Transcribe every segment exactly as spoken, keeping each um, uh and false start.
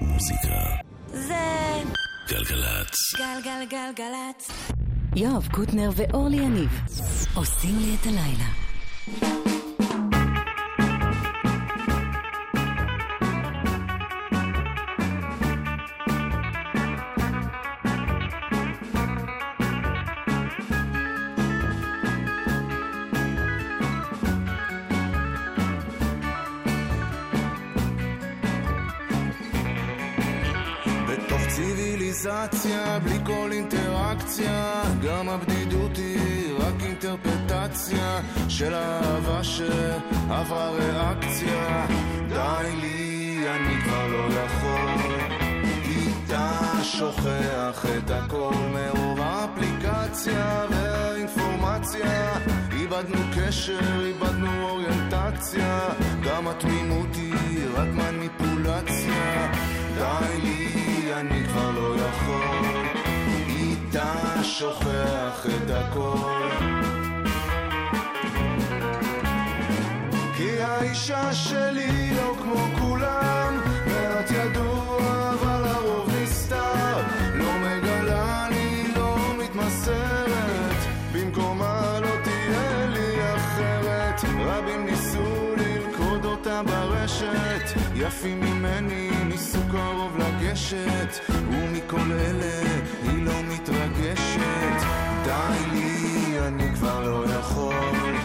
מוזיקה זה גלגלת גלגלגלגלת יואב קוטנר ואורלי יניב עושים לי את הלילה. בלי כל אינטראקציה, גם הבדידות היא רק אינטרפטציה של אהבה שעברה ריאקציה. די לי, אני כבר לא יכול, איתה שוכח את הכל מרוב האפליקציה והאינפורמציה. איבדנו קשר, איבדנו אוריינטציה, גם התמימות היא רק מניפולציה. די לי, אני כבר לא יכול, איתה שוכח את הכל. כי האישה שלי לא כמו כולם, מעט ידוע אבל הרוב נסתר, לא מגלה לי, לא מתמסרת, במקומה לא תהיה לי אחרת. רבים ניסו ללכוד אותה ברשת, יפים ממני ניסו קרוב לגשת, ומכל אלה היא לא מתרגשת. די לי, אני כבר לא יכול,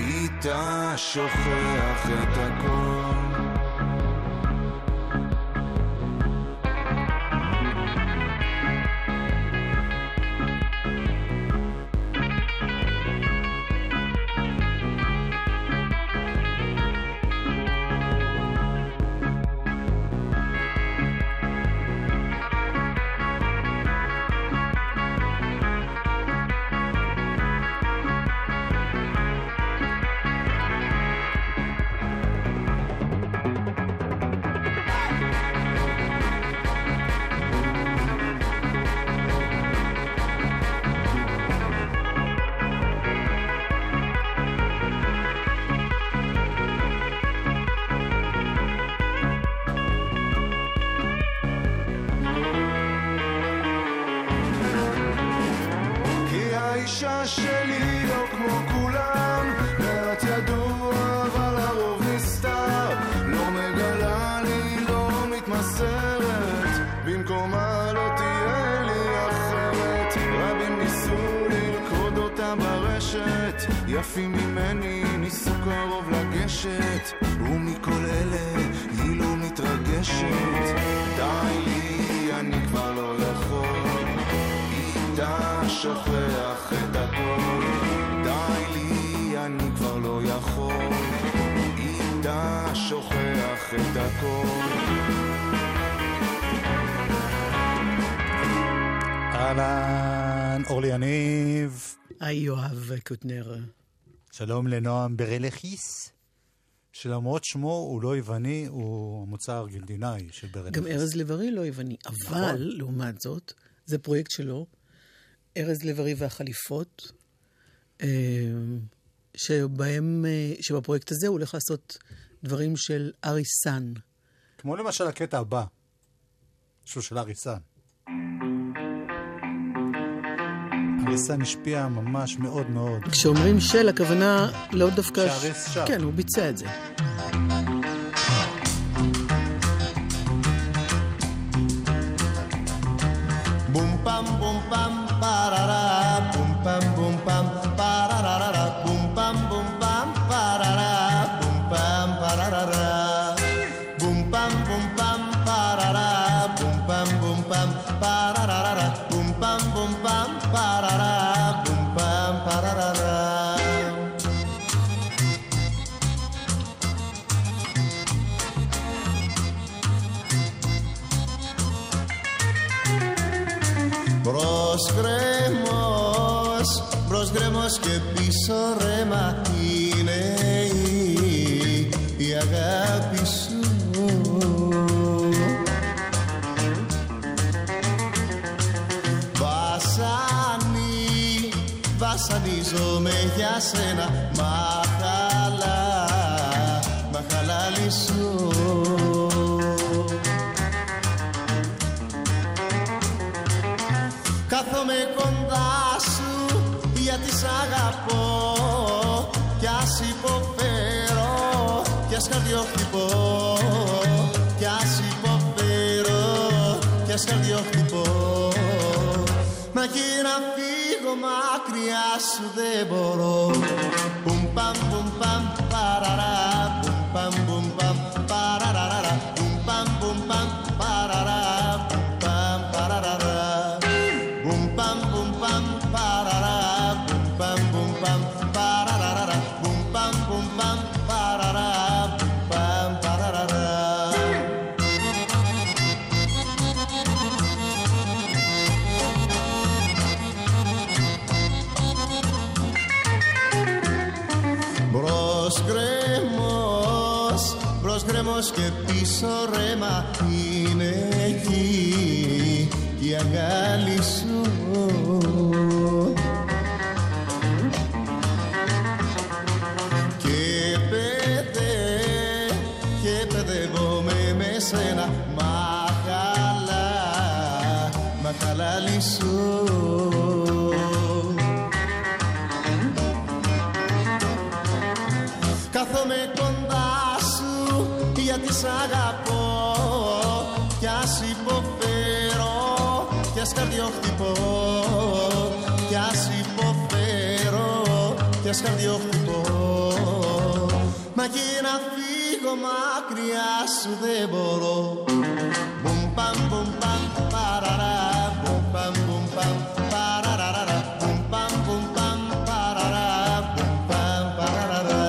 איתה שוכח את הכל. יפים ממני ניסו קרוב לגשת, ומכל אלה היא לא מתרגשת. די לי, אני כבר לא יכול, איתה שוכח את הכל. די לי, אני כבר לא יכול, איתה שוכח את הכל. אהלן, אורלי יניב. היי יואב קוטנר. שלום לנועם ברי לחיס, שלמרות שמו הוא לא יווני, הוא מוצא ארגנטינאי של ברי לחיס. גם ארז לברי לא יווני, אבל לעומת זאת, זה פרויקט שלו, ארז לברי והחליפות, שבהם, שבפרויקט הזה הוא הולך לעשות דברים של אריסן. כמו למשל הקטע הבא, שהוא של אריסן. אריסן השפיע ממש מאוד מאוד. כשאומרים של, הכוונה לא דווקא... שהאריס שר. כן, הוא ביצע את זה. בום פם בום פם פררה, בום פם בום פם פררה, בום פם בום פם פררה, בום פם פררה, בום פם בום פם פררה, בום פם בום פם פררה, בום פם בום פם parara bum bam parara Bros gremos bros gremos que piso remagine y haga piso Sanizo media cena Bájala Bájala liso χτυπώ κι ας υποφέρω κι ας καρδιοχτυπώ. Μα και να φύγω μακριά σου δεν μπορώ. Πουμ παμ πουμ παμ παραρά, πουμ παμ πουμ παμ παραρά, πουμ παμ πουμ παμ παραρά, πουμ παμ παραρά, πουμ παμ πουμ παμ παραρά, πουμ παμ πουμ παμ παραρά, πουμ παμ πουμ παμ παραρά, πουμ παμ παραρά. Γκρεμός, προς γκρεμός και πίσω ρέμα είναι εκεί η αγκάλι σου. Και παιδε, και παιδεύομαι με σένα μα καλά, μα καλά λυσού. Κάθομαι κοντά σου γιατί σ' αγαπώ κι ας υποφέρω κι ας καρδιοχτυπώ, κι ας υποφέρω κι ας καρδιοχτυπώ. Μα και να φύγω μακριά σου δεν μπορώ. Μπουμ παμ μπουμ παμ παραρά, μπουμ παμ μπουμ παμ παραραρα, μπουμ παμ μπουμ παμ παραρά, μπουμ παμ παραραρα.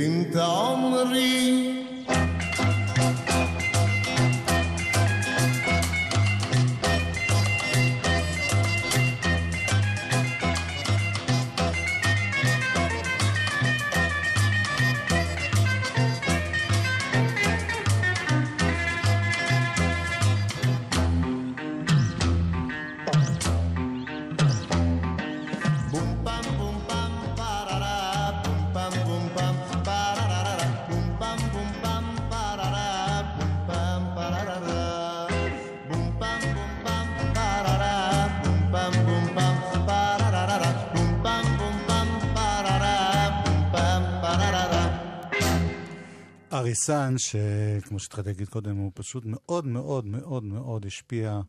انت عمري אריסן, שכמו שהתחלתי להגיד קודם, הוא פשוט מאוד מאוד מאוד מאוד השפיע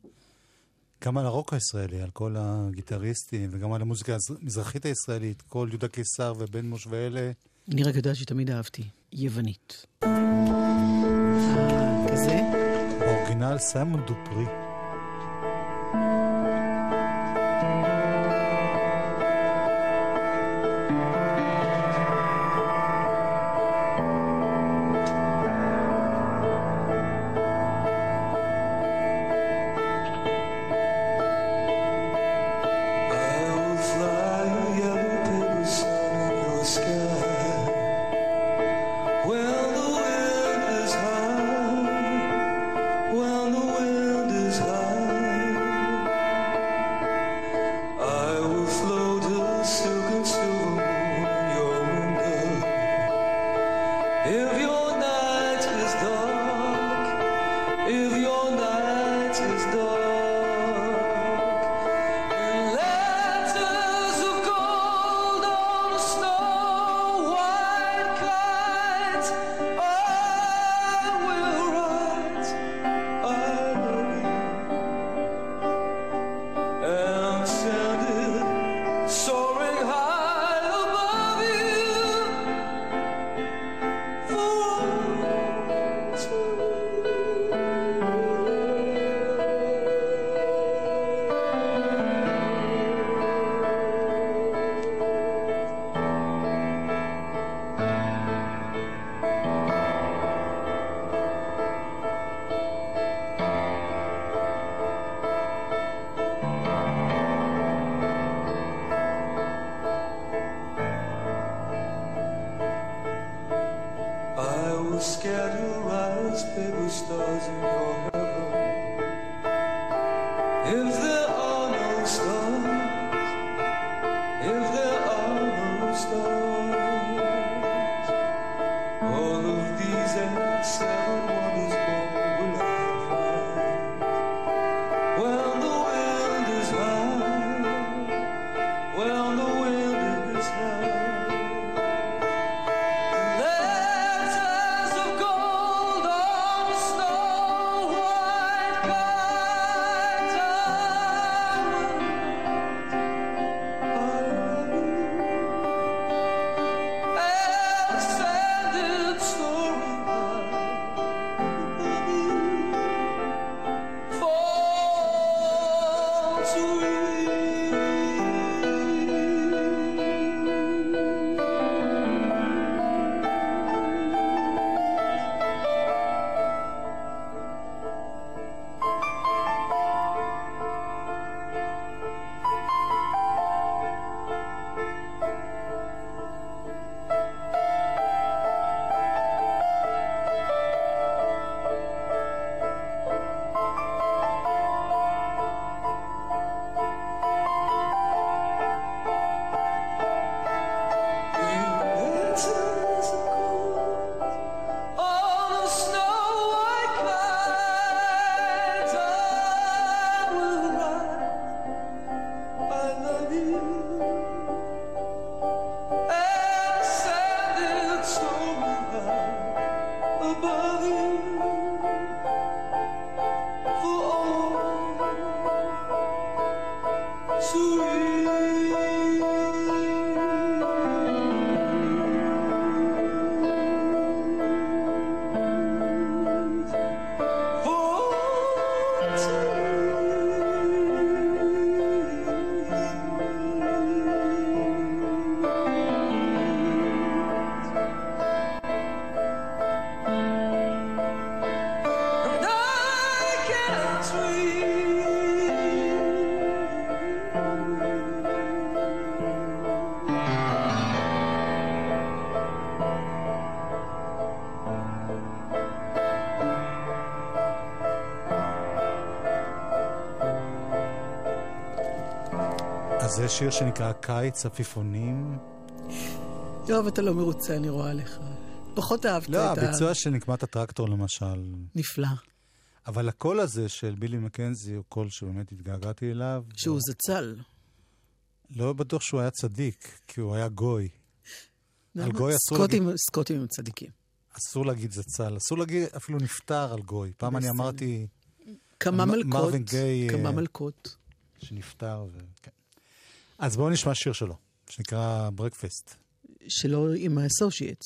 גם על הרוק הישראלי, על כל הגיטריסטים, וגם על המוזיקה המזרחית הישראלית, כל יהודה קיסר ובן מוש ואלה. אני רק יודעת שתמיד אהבתי, יוונית. כזה? אורגינל סיימון דופרי. זה שיר שנקרא קיץ עפיפונים. יואב, אתה לא מרוצה, אני רואה לך. פחות אהבת לא, את ה... לא, הביצוע של נקמת הטרקטור למשל. נפלא. אבל הקול הזה של בילי מקנזי הוא קול שבאמת התגעגעתי אליו. שהוא ו... זצל. לא בטוח שהוא היה צדיק, כי הוא היה גוי. על גוי אסור... סקוטים, להגיד... סקוטים הם צדיקים. אסור להגיד זצל, אסור להגיד אפילו נפטר על גוי. פעם אני אמרתי... כמה מלכות, כמה מלכות. שנפטר ו... אז בואו נשמע שיר שלו, שנקרא ברקפסט. שלו עם האסושייטס.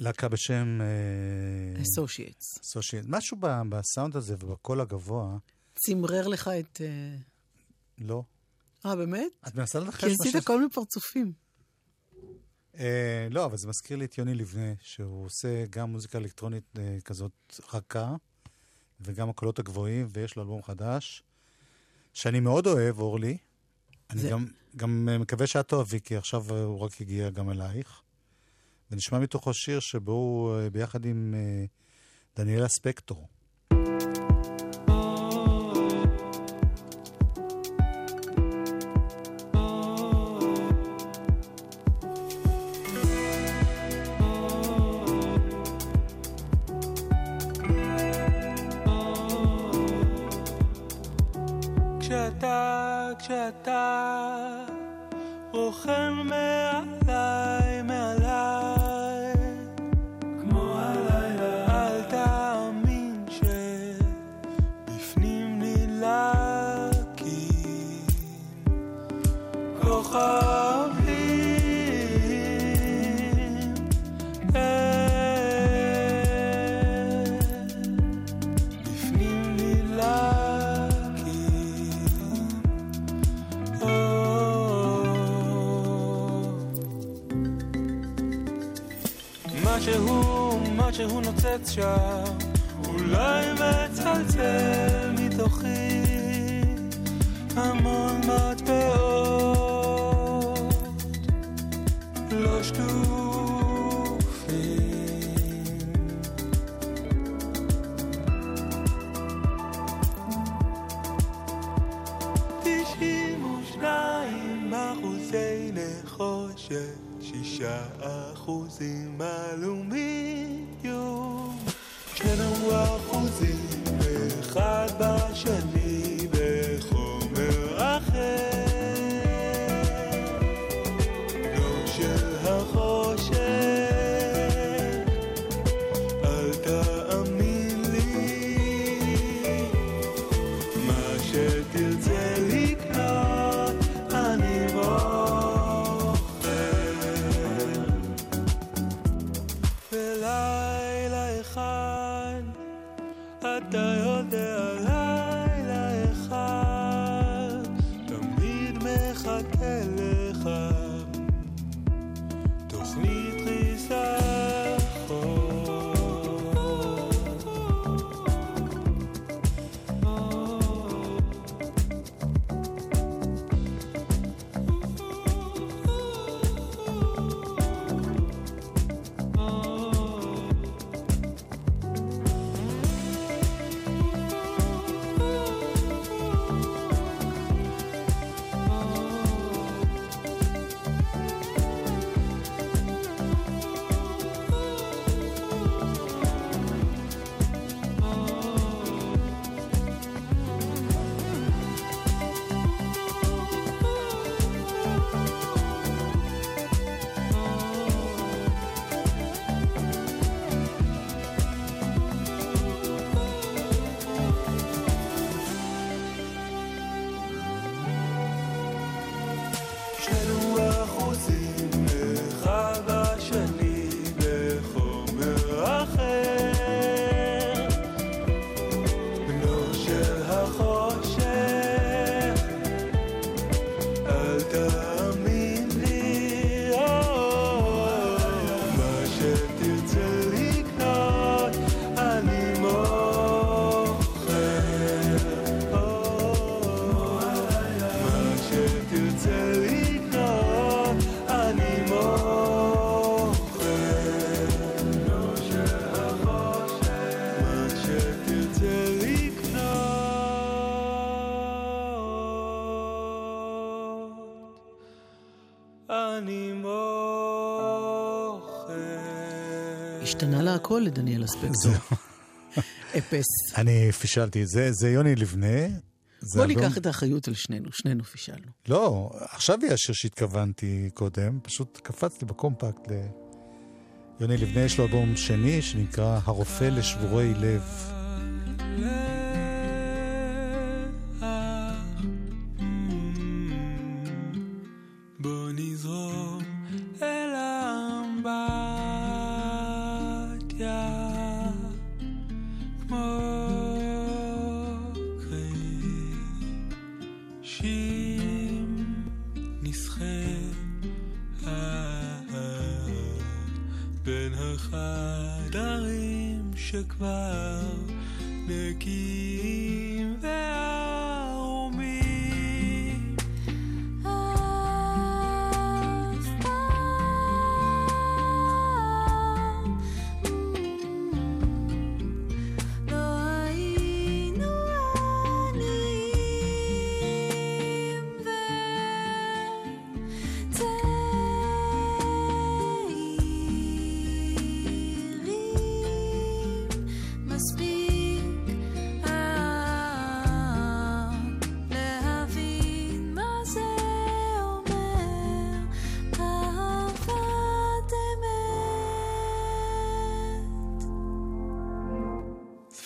להקה בשם... Associates. Associates. משהו בסאונד הזה ובקול הגבוה... צמרר לך את... לא. אה, באמת? את מנסה לדחש... כי עשית כל מיני פרצופים. לא, אבל זה מזכיר לי את יוני לבנה, שהוא עושה גם מוזיקה אלקטרונית כזאת חכה, וגם הקולות הגבוהים, ויש לו אלבום חדש, שאני מאוד אוהב, אורלי. אני גם... גם מקווה שאת תאהבי, כי עכשיו הוא רק הגיע גם אלייך. ונשמע מתוך השיר שבו הוא ביחד עם דניאל אספקטור. כשאתה רוכן מעליי, מעליי כמו הלילה, אל תאמין שבפנים נלקים כוכבים. בפנים נלקים משהו, משהו נוצץ שם, אולי מצלצל מתוכי, המון מטבעות לא שטופים. תשעים ושניים אחוזי נחושת, שישה אחוזים אלומיום, שנינו אחוזים אחד בשני בחומר אחר, לא של החושך, אל תאמין לי, מה שתרצה לקנות אני רואה השתנה לה הכל לדניאל אספקטור. אפס. אני פישלתי את זה, זה יוני לבנה. בוא ניקח את האחריות על שנינו, שנינו פישלנו. לא, עכשיו היא השיר שהתכוונתי קודם, פשוט קפצתי בקומפקט. יוני לבנה יש לו אלבום שני שנקרא הרופא לשבורי לב. נקים וערומים.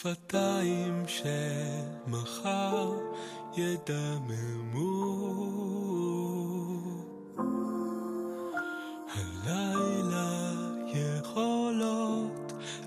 שפתיים שמחר ידממו, הלילה יכולות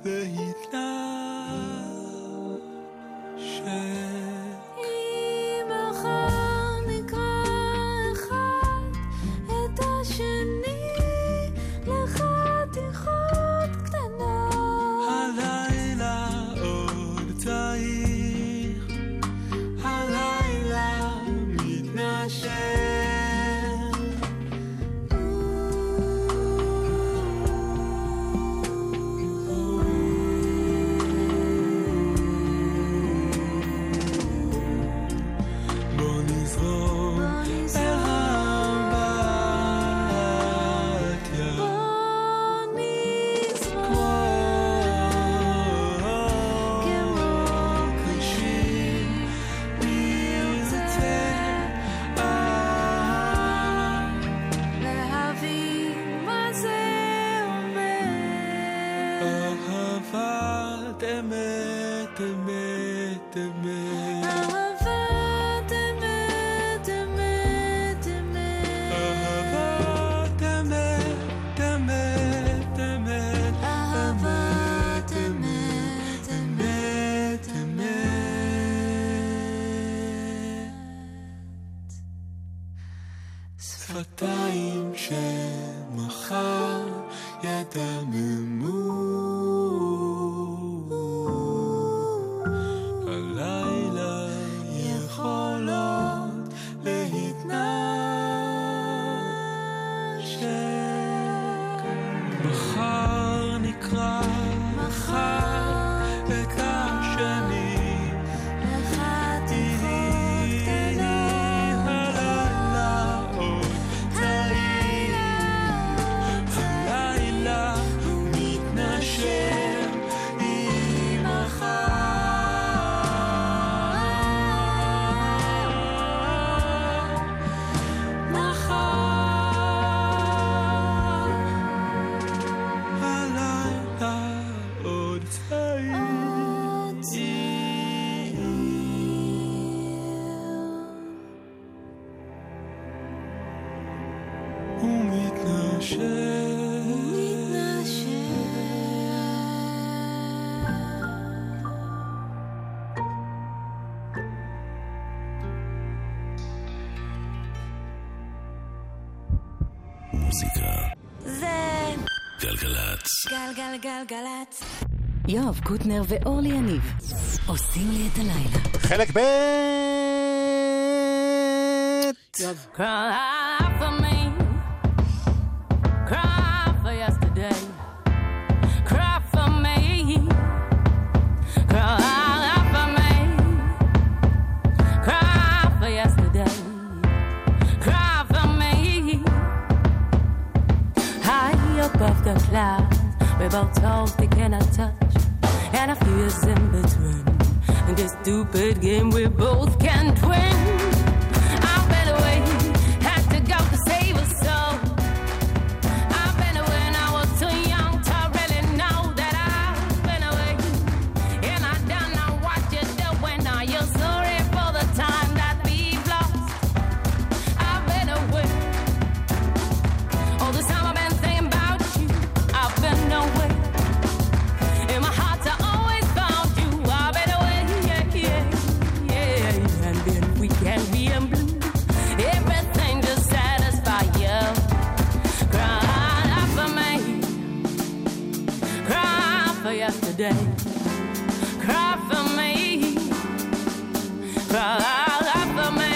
להתנשק. גלגלצ. יואב קוטנר ואורלי יניב עושים לי את הלילה. חלק ב' יואב. Cry for me, cry for yesterday, cry for me, cry for me, cry for yesterday, cry for me, high above the clouds. We're both told they cannot touch, and I feel it's in between. In this stupid game we both can't win. I've been away, had to go to save us all. I've been away and I was too young to really know that I've been away. And I don't know what you're doing. Are you sorry for the time that we've lost? I've been away. All this time I've been thinking about you. I've been away. Day. Cry for me, cry for me,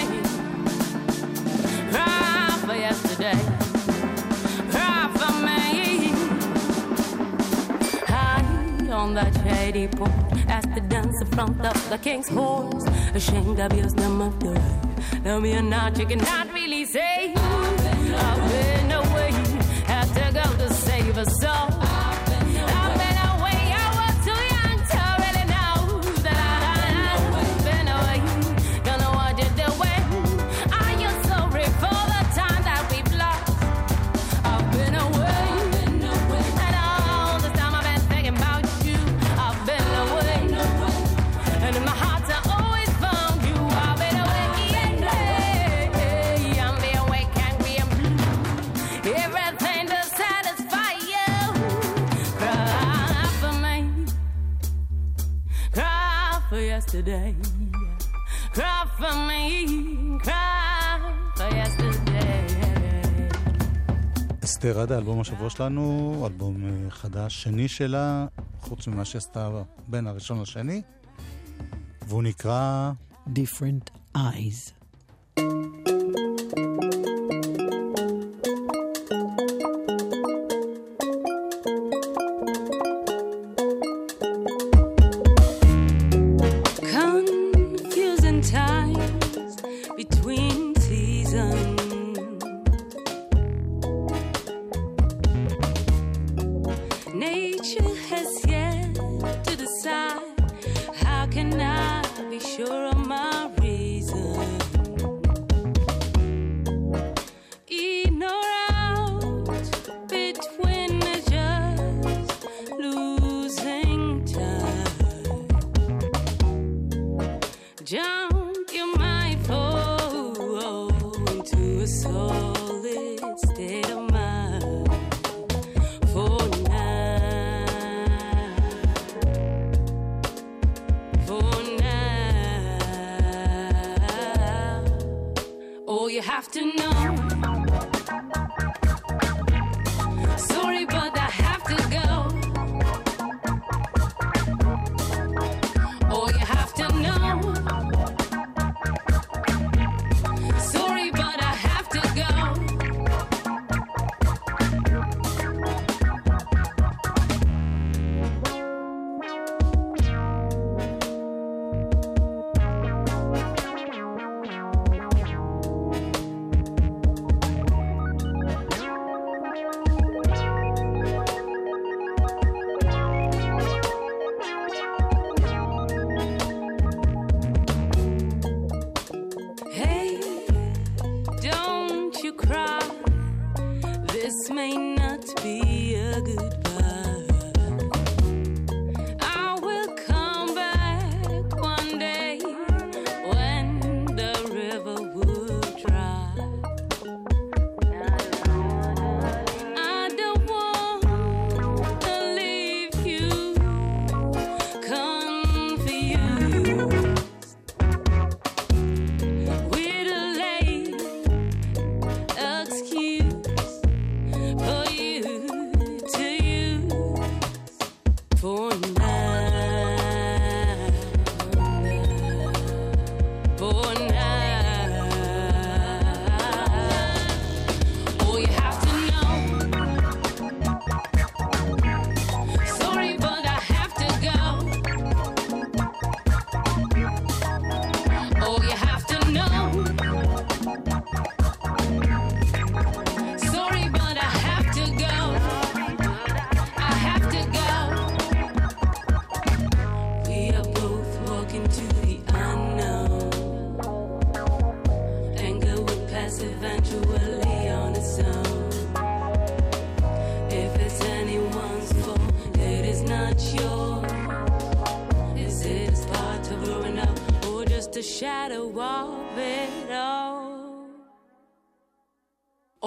cry for yesterday, cry for me. High on that shady porch, as the dancer front of the king's horse, ashamed of your stomach to life. Tell me or not, you cannot really say. I've been away, had to go to save us all. yesterday. Cry for me, cry for yesterday. אסתר עדה, אלבום השבוע שלנו, אלבום חדש, שני שלה, חוץ ממה שעשתה בין הראשון לשני, והוא נקרא Different Eyes.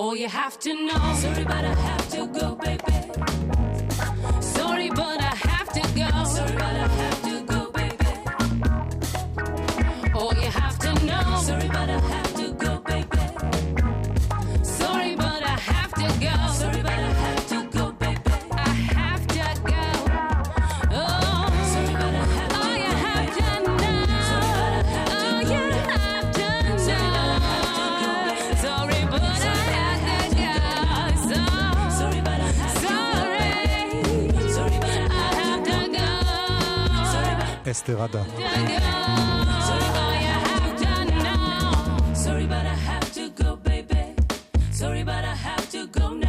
All you have to know. Sorry, but I have to go, baby. Sorry, but I have to go. Sorry, but I have to go, baby. All you have to know. Sorry, but I have to go, baby. Sorry, but I have to go. Sorry, but I have to go, baby. I have to go. Oh, sorry, but I have to go. All you have to know. Sorry, but I have to go. All you have to know. Sorry, but I have to go. אסתר עדה.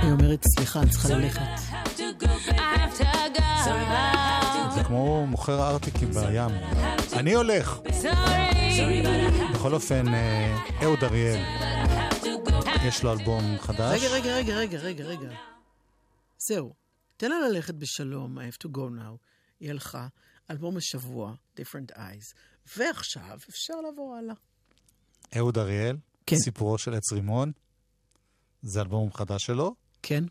היא אומרת סליחה, אני צריכה ללכת. זה כמו מוכר הארטיקים בים. אני הולך. בכל אופן, אהוד אריאל, יש לו אלבום חדש. רגע, רגע, רגע, רגע, רגע, רגע. זהו. תן לה ללכת בשלום, I have to go now. היא הלכה. אלבום השבוע, Different Eyes. ועכשיו אפשר לעבור הלאה. אהוד אריאל, כן. סיפורו של עץ רימון, זה אלבום חדש שלו. כן.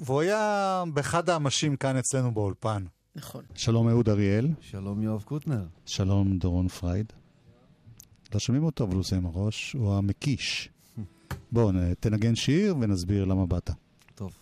והוא היה באחד האנשים כאן אצלנו באולפן. נכון. שלום אהוד אריאל. שלום יואב קוטנר. שלום דורון פרייד. לא שומעים אותו, אבל הוא שם הראש, הוא המקיש. בואו, תנגן שיר ונסביר למה באת. טוב.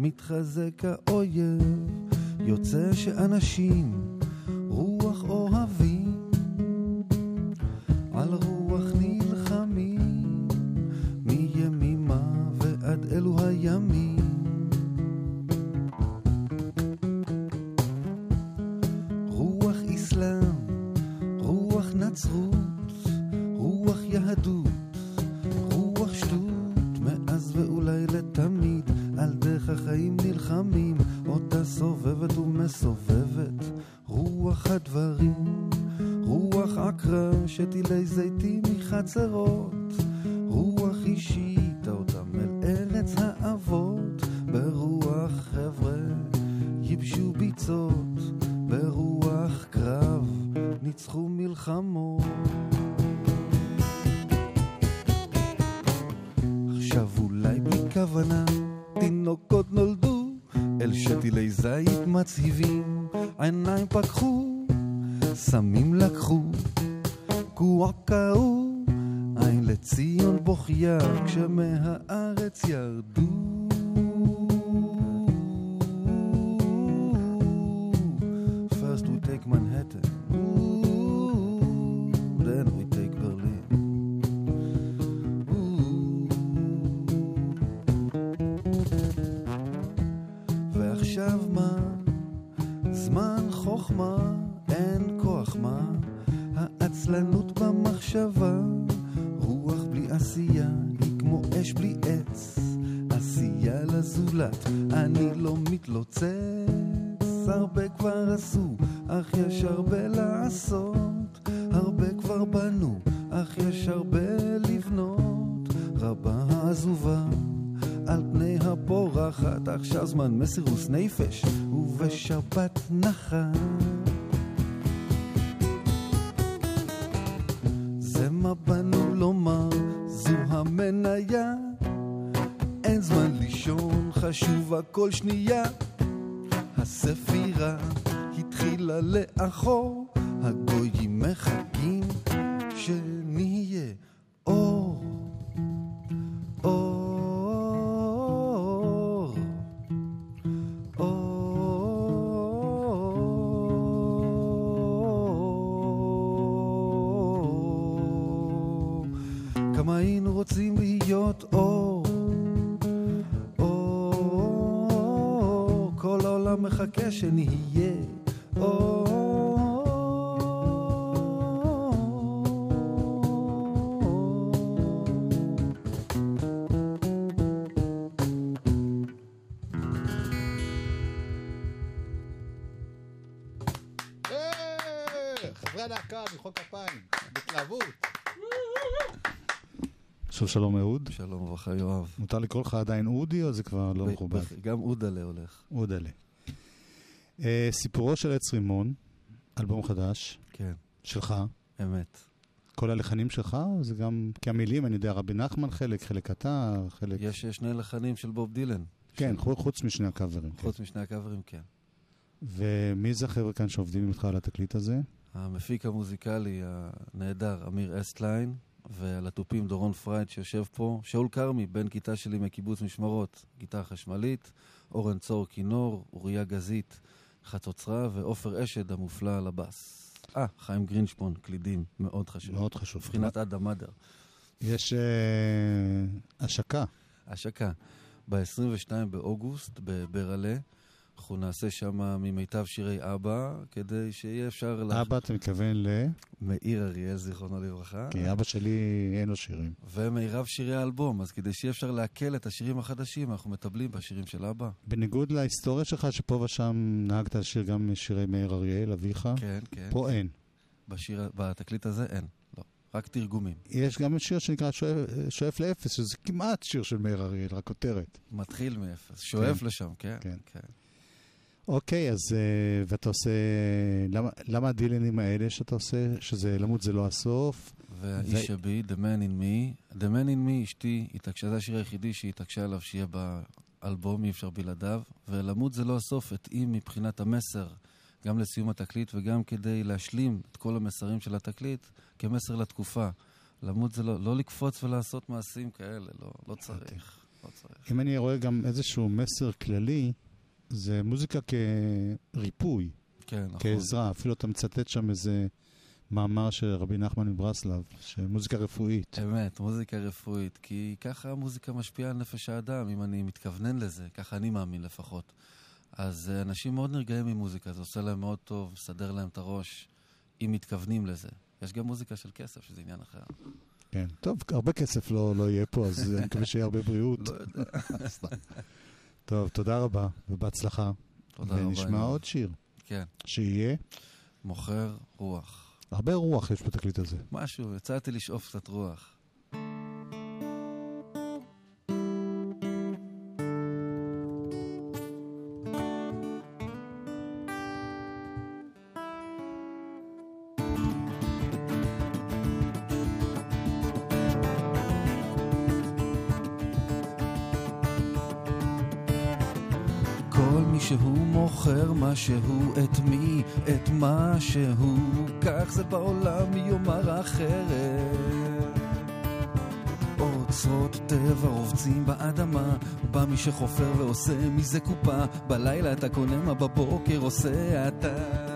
מתחזק האויב, יוצא שאנשים רוח אוהבים, על רוח נלחמים, מימימה ועד אלו הימים. רוח איסלאם, רוח נצרות, רוח יהדות, רוח שטות, מאז ואולי לתמיד. על דרך החיים נלחמים, אותה סובבת ומסובבת, רוח הדברים, רוח עקרב שטילי זיתים מחצרות, רוח אישית אותם אל ארץ האבות, ברוח חבר'ה ייבשו ביצות, ברוח קרב ניצחו מלחמות. עכשיו אולי בכוונה תינוקות נולדו, אל שתילי זית מצהיבים, עיניים פקחו, סמים לקחו, קועקעו, עין לציון בוכיה, כשמהארץ ירדו. First we take Manhattan, then we take Berlin. עכשיו מה? זמן חוכמה, אין כוח מה? העצלנות במחשבה, רוח בלי עשייה, היא כמו אש בלי עץ, עשייה לזולת, אני לא מתלוצץ, הרבה כבר עשו, אך יש הרבה לעשות, הרבה כבר בנו, אך יש הרבה לבנות, רבה העזובה, על פני הפורחת, עכשיו זמן מסירוס נפש, ובשבת נחת. זה מה בנו לומר, זו המניה, אין זמן לישון, חשובה כל שנייה. הספירה התחילה לאחור, הגויים מחכים שנהיה אור, אור. היינו רוצים להיות אור, אור, כל העולם מחכה שנהיה אור. חברי הנעקה מחוק הפיים, בהתלהבות. שוב שלום אהוד. שלום וברכה יואב. מותר לקרוא לך עדיין אודי או זה כבר לא מכובד? גם אודלה הולך. אודלה. Uh, סיפורו של עץ רימון, אלבום חדש. כן. שלך. אמת. כל הלחנים שלך? זה גם כמילים, אני יודע, רבי נחמן חלק, חלק אתה, חלק... יש שני לחנים של בוב דילן. כן, ש... חוץ משני הקאברים. חוץ כן. משני הקאברים, כן. ומי זה החבר'ה כאן שעובדים איתך על התקליט הזה? המפיק המוזיקלי הנהדר, אמיר אסטליין. ועל התופים דורון פרייד שיושב פה, שאול קרמי, בן כיתה שלי מקיבוץ משמרות, גיטרה חשמלית, אורן צור כינור, אוריה גזית חצוצרה, ועופר אשד המופלא על הבאס. אה, חיים גרינשפון, קלידים, מאוד חשוב. מאוד חשוב. מבחינת אדם אדר. יש השקה. השקה. ב-עשרים ושניים באוגוסט, בברלה, אנחנו נעשה שם ממיטב שירי אבא, כדי שיהיה אפשר... אבא, לך... אתה מכוון ל... מאיר אריאל, זיכרונו לברכה. כי אבא שלי אין לו שירים. ומאיריו שירי האלבום, אז כדי שיהיה אפשר להקל את השירים החדשים, אנחנו מטבלים בשירים של אבא. בניגוד להיסטוריה שלך, שפה ושם נהגת לשיר גם שירי מאיר אריאל, אביך. כן, כן. פה אין. בשיר, בתקליט הזה אין. רק תרגומים. יש גם שיר שנקרא שואף, שואף לאפס, שזה כמעט שיר של מאיר אריאל, רק כותרת. מתחיל מאפס, שואף כן. לשם, כן, כן. כן. אוקיי, אז ואתה עושה, למה, למה הדילנים האלה שאתה עושה, שזה למות זה לא הסוף? והאיש ו... הבי, The Man in Me, The Man in Me, אשתי, התעקשה, זה השיר היחידי שהתעקשה עליו, שיהיה באלבום, אי אפשר בלעדיו, ולמות זה לא הסוף, התאים מבחינת המסר, גם לסיום התקליט וגם כדי להשלים את כל המסרים של התקליט כמסר לתקופה. למות זה לא, לא לקפוץ ולעשות מעשים כאלה, לא, לא צריך, לא צריך. אם אני רואה גם איזשהו מסר כללי, זה מוזיקה כריפוי, כן, נכון. כעזרה. אפילו אתה מצטט שם איזה מאמר של רבי נחמן מברסלב, שמוזיקה רפואית. אמת, מוזיקה רפואית, כי ככה המוזיקה משפיעה על נפש האדם, אם אני מתכוונן לזה, ככה אני מאמין לפחות. אז אנשים מאוד נרגעים ממוזיקה, זה עושה להם מאוד טוב, סדר להם את הראש, אם מתכוונים לזה. יש גם מוזיקה של כסף, שזה עניין אחר. כן, טוב, הרבה כסף לא, לא יהיה פה, אז אני מקווה שיהיה הרבה בריאות. לא יודע. טוב, תודה רבה, ובהצלחה. תודה ונשמע רבה. ונשמע עוד שיר. כן. שיהיה? מוכר רוח. הרבה רוח יש בתקליט הזה. משהו, יצאתי לשאוף קצת רוח. מה שהוא, את מי, את מה שהוא, כך זה בעולם יאמר אחרת. אוצרות טבע רובצים באדמה, בא מי שחופר ועושה מזה קופה, בלילה אתה קונה מה בבוקר עושה אתה.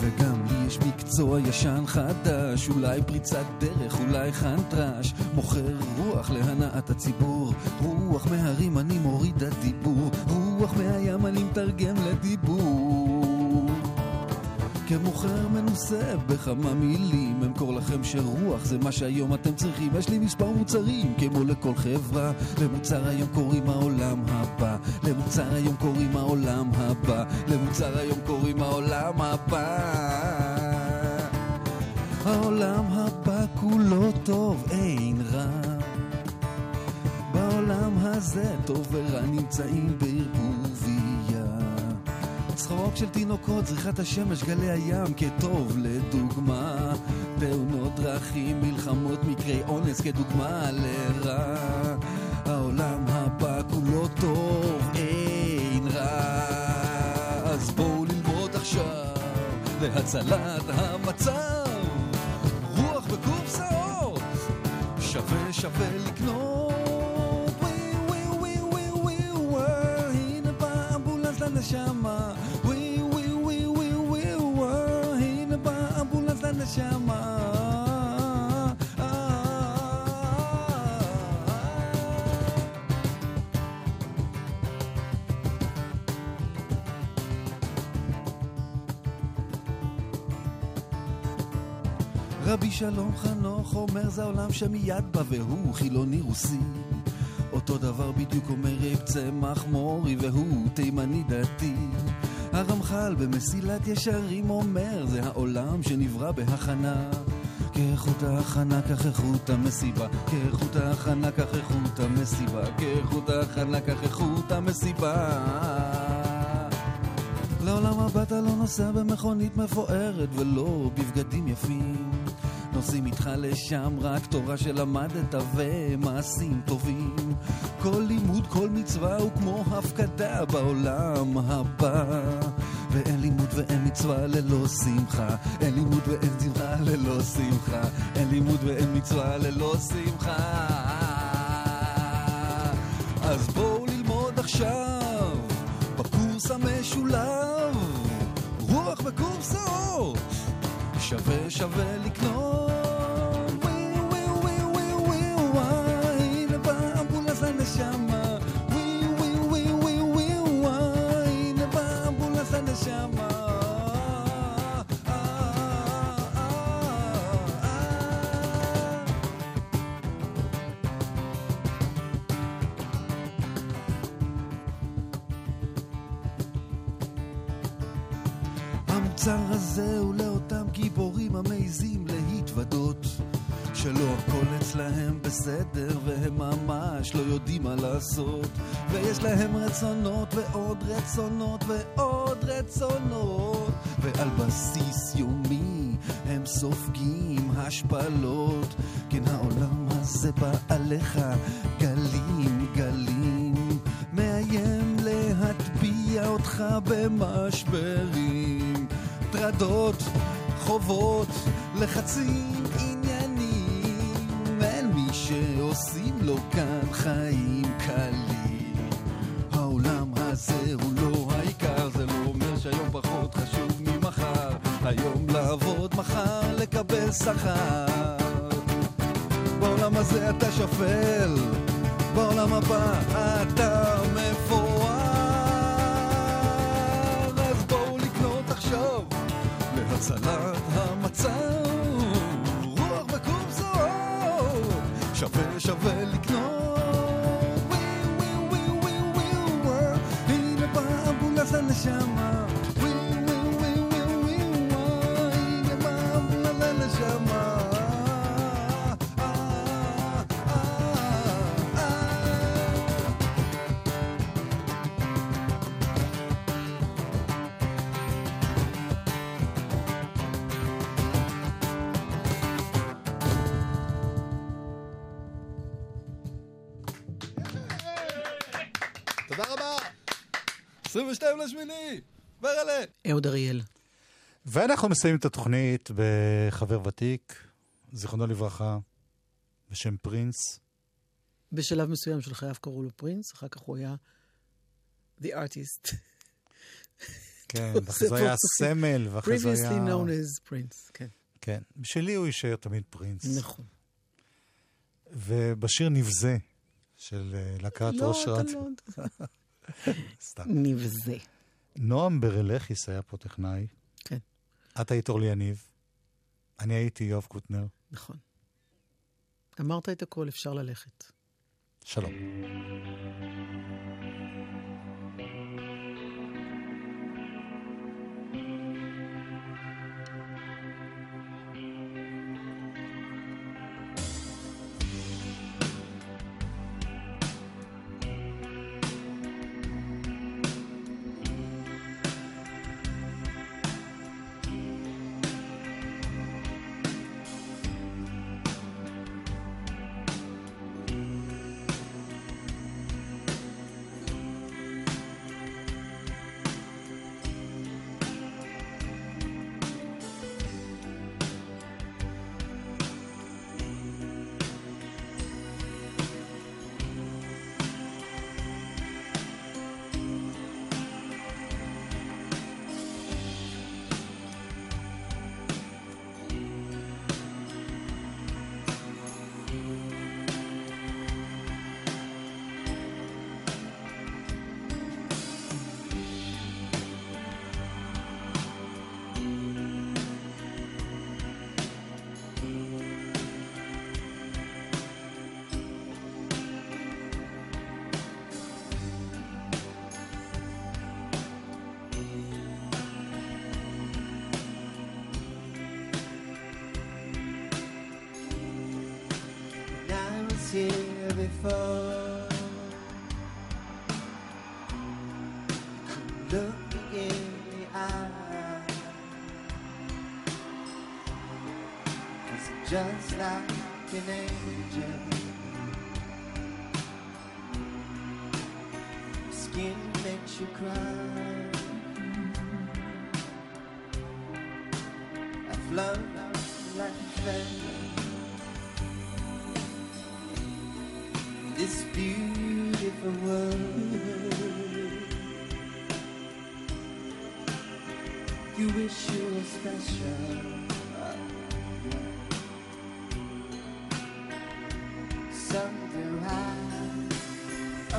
וגם לי יש מקצוע ישן חדש, אולי פריצת דרך, אולי חנטרש, מוכר רוח להנעת הציבור, רוח מהרים אני מוריד הדיבור, רוח מהים אני מתרגם לדיבור. כמוכר מנוסה בכמה מילים, אמכור לכם שרוח זה מה שהיום אתם צריכים. יש לי מספר מוצרים כמו לכל חברה, למוצר היום קוראים העולם הבא, למוצר היום קוראים העולם הבא, למוצר היום קוראים העולם הבא. העולם הבא כולו טוב, אין רע בעולם הזה, טוב ורע נמצאים בערבוביה. צחוק של תינוקות, זריחת השמש, גלי הים כטוב לדוגמה, תאונות דרכים, מלחמות, מקרי אונס כדוגמה לרע. העולם הבא כולו טוב, אין רע. אז בואו ללמוד עכשיו להצלת המצב, רוח בקופסאות שווה שווה לקנות. Shama we we we we we were in a ambulance and a shama Rabbi Shalom Hanoch אומר זה עולם שמיד בא והוא חילוני רוסי, אותו דבר בדיוק אומר צמח מורי והוא תימני דתי. הרמח"ל במסילת ישרים אומר זה העולם שנברא בהכנה, כאיכות ההכנה כך איכות המסיבה, כאיכות ההכנה כך איכות המסיבה, כאיכות ההכנה כך איכות המסיבה. לעולם הבא אתה לא נוסע במכונית מפוארת ולא בבגדים יפים, נוסעים איתך לשם רק תורה שלמדת ומעשים טובים. כל לימוד, כל מצווה הוא כמו הפקדה בעולם הבא, ואין לימוד ואין מצווה ללא שמחה, אין לימוד ואין מצווה ללא שמחה, אין לימוד ואין מצווה ללא שמחה. אז בואו ללמוד עכשיו בקורס המשולב, רוח בקורס האור שווה שווה לקנות. שמה, ווי ווי ווי ווי ווי המבצר הזה הוא לאותם גיבורים המעיזים להתוודות שלא הכל אצלהם בסדר והם ממש לא יודעים מה לעשות ויש להם רצונות ועוד רצונות ועוד רצונות ועל בסיס יומי הם סופגים השפלות כן העולם הזה בא עליך גלים גלים מאיים להטביע אותך במשברים טרדות חובות לחצים עניינים אין מי שעושים לו כאן חיים קלים העולם הזה הוא לא העיקר זה לא אומר שהיום פחות חשוב ממחר היום לעבוד מחר לקבל שכר בעולם הזה אתה שפל בעולם הבא אתה מפואר אז בואו לקנות עכשיו להצלת המצב רוח בקום זוהר שווה שווה לקנות ווי ווי ווי ווי ווי ווי הנה בא אמבולנס הנשמה ווי ווי ווי ווי ווי ווי הנה בא אמבולנס הנשמה עשרים ושתיים לשמיני, ברלה. אהוד אריאל. ואנחנו מסיימים את התוכנית בחבר ותיק, זיכרונו לברכה, בשם פרינס. בשלב מסוים של חייו קראו לו פרינס, אחר כך הוא היה The Artist. כן, ואחרי זה היה סמל, ואחרי זה היה... Previously known as Prince, כן. כן, בשלי הוא יישאר תמיד פרינס. נכון. ובשיר נבזה של להקת אושרת. לא, אתה לא... נבזה. נועם ברי לחיס היה פה טכנאי. כן. את היית אורלי יניב. אני הייתי יואב קוטנר. נכון. אמרת את הכל, אפשר ללכת. שלום. Here before look in the eye it's just like an angel skin makes you cry I've loved like that This beautiful world You wish you were special Something high Oh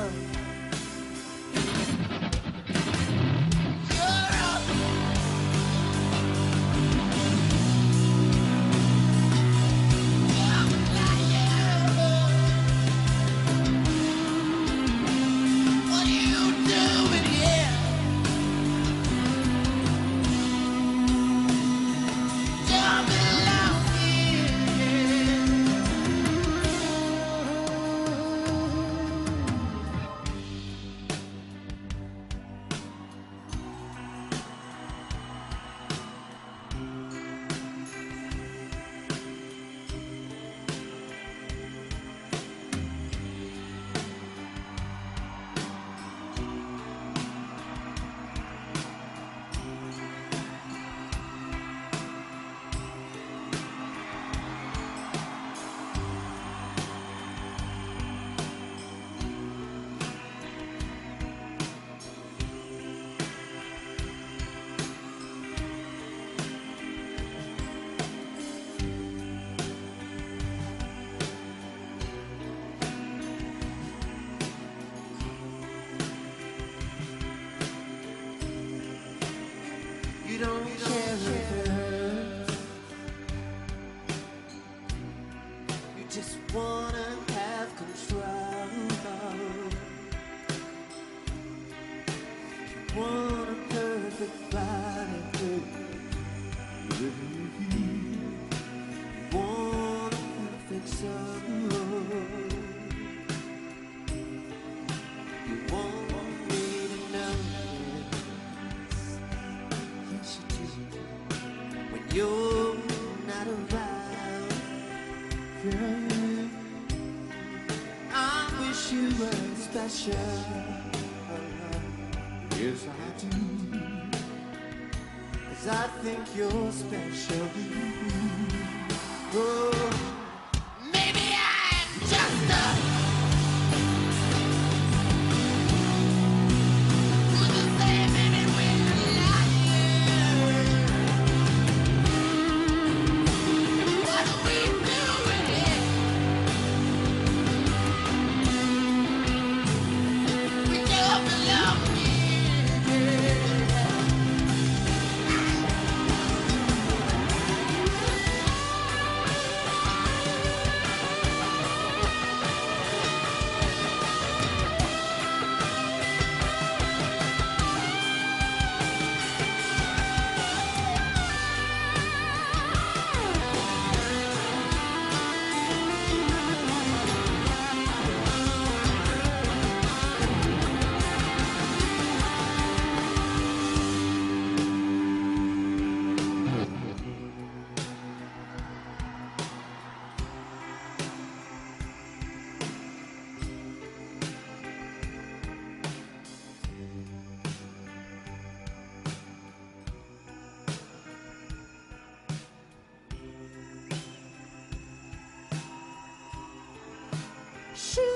wanna have control. You want a perfect body, you want a perfect soul. You want me to know that you do when you're not around. Yeah. I wish you were special. Yes, I do. 'Cause I think you're special. Oh. Shoo!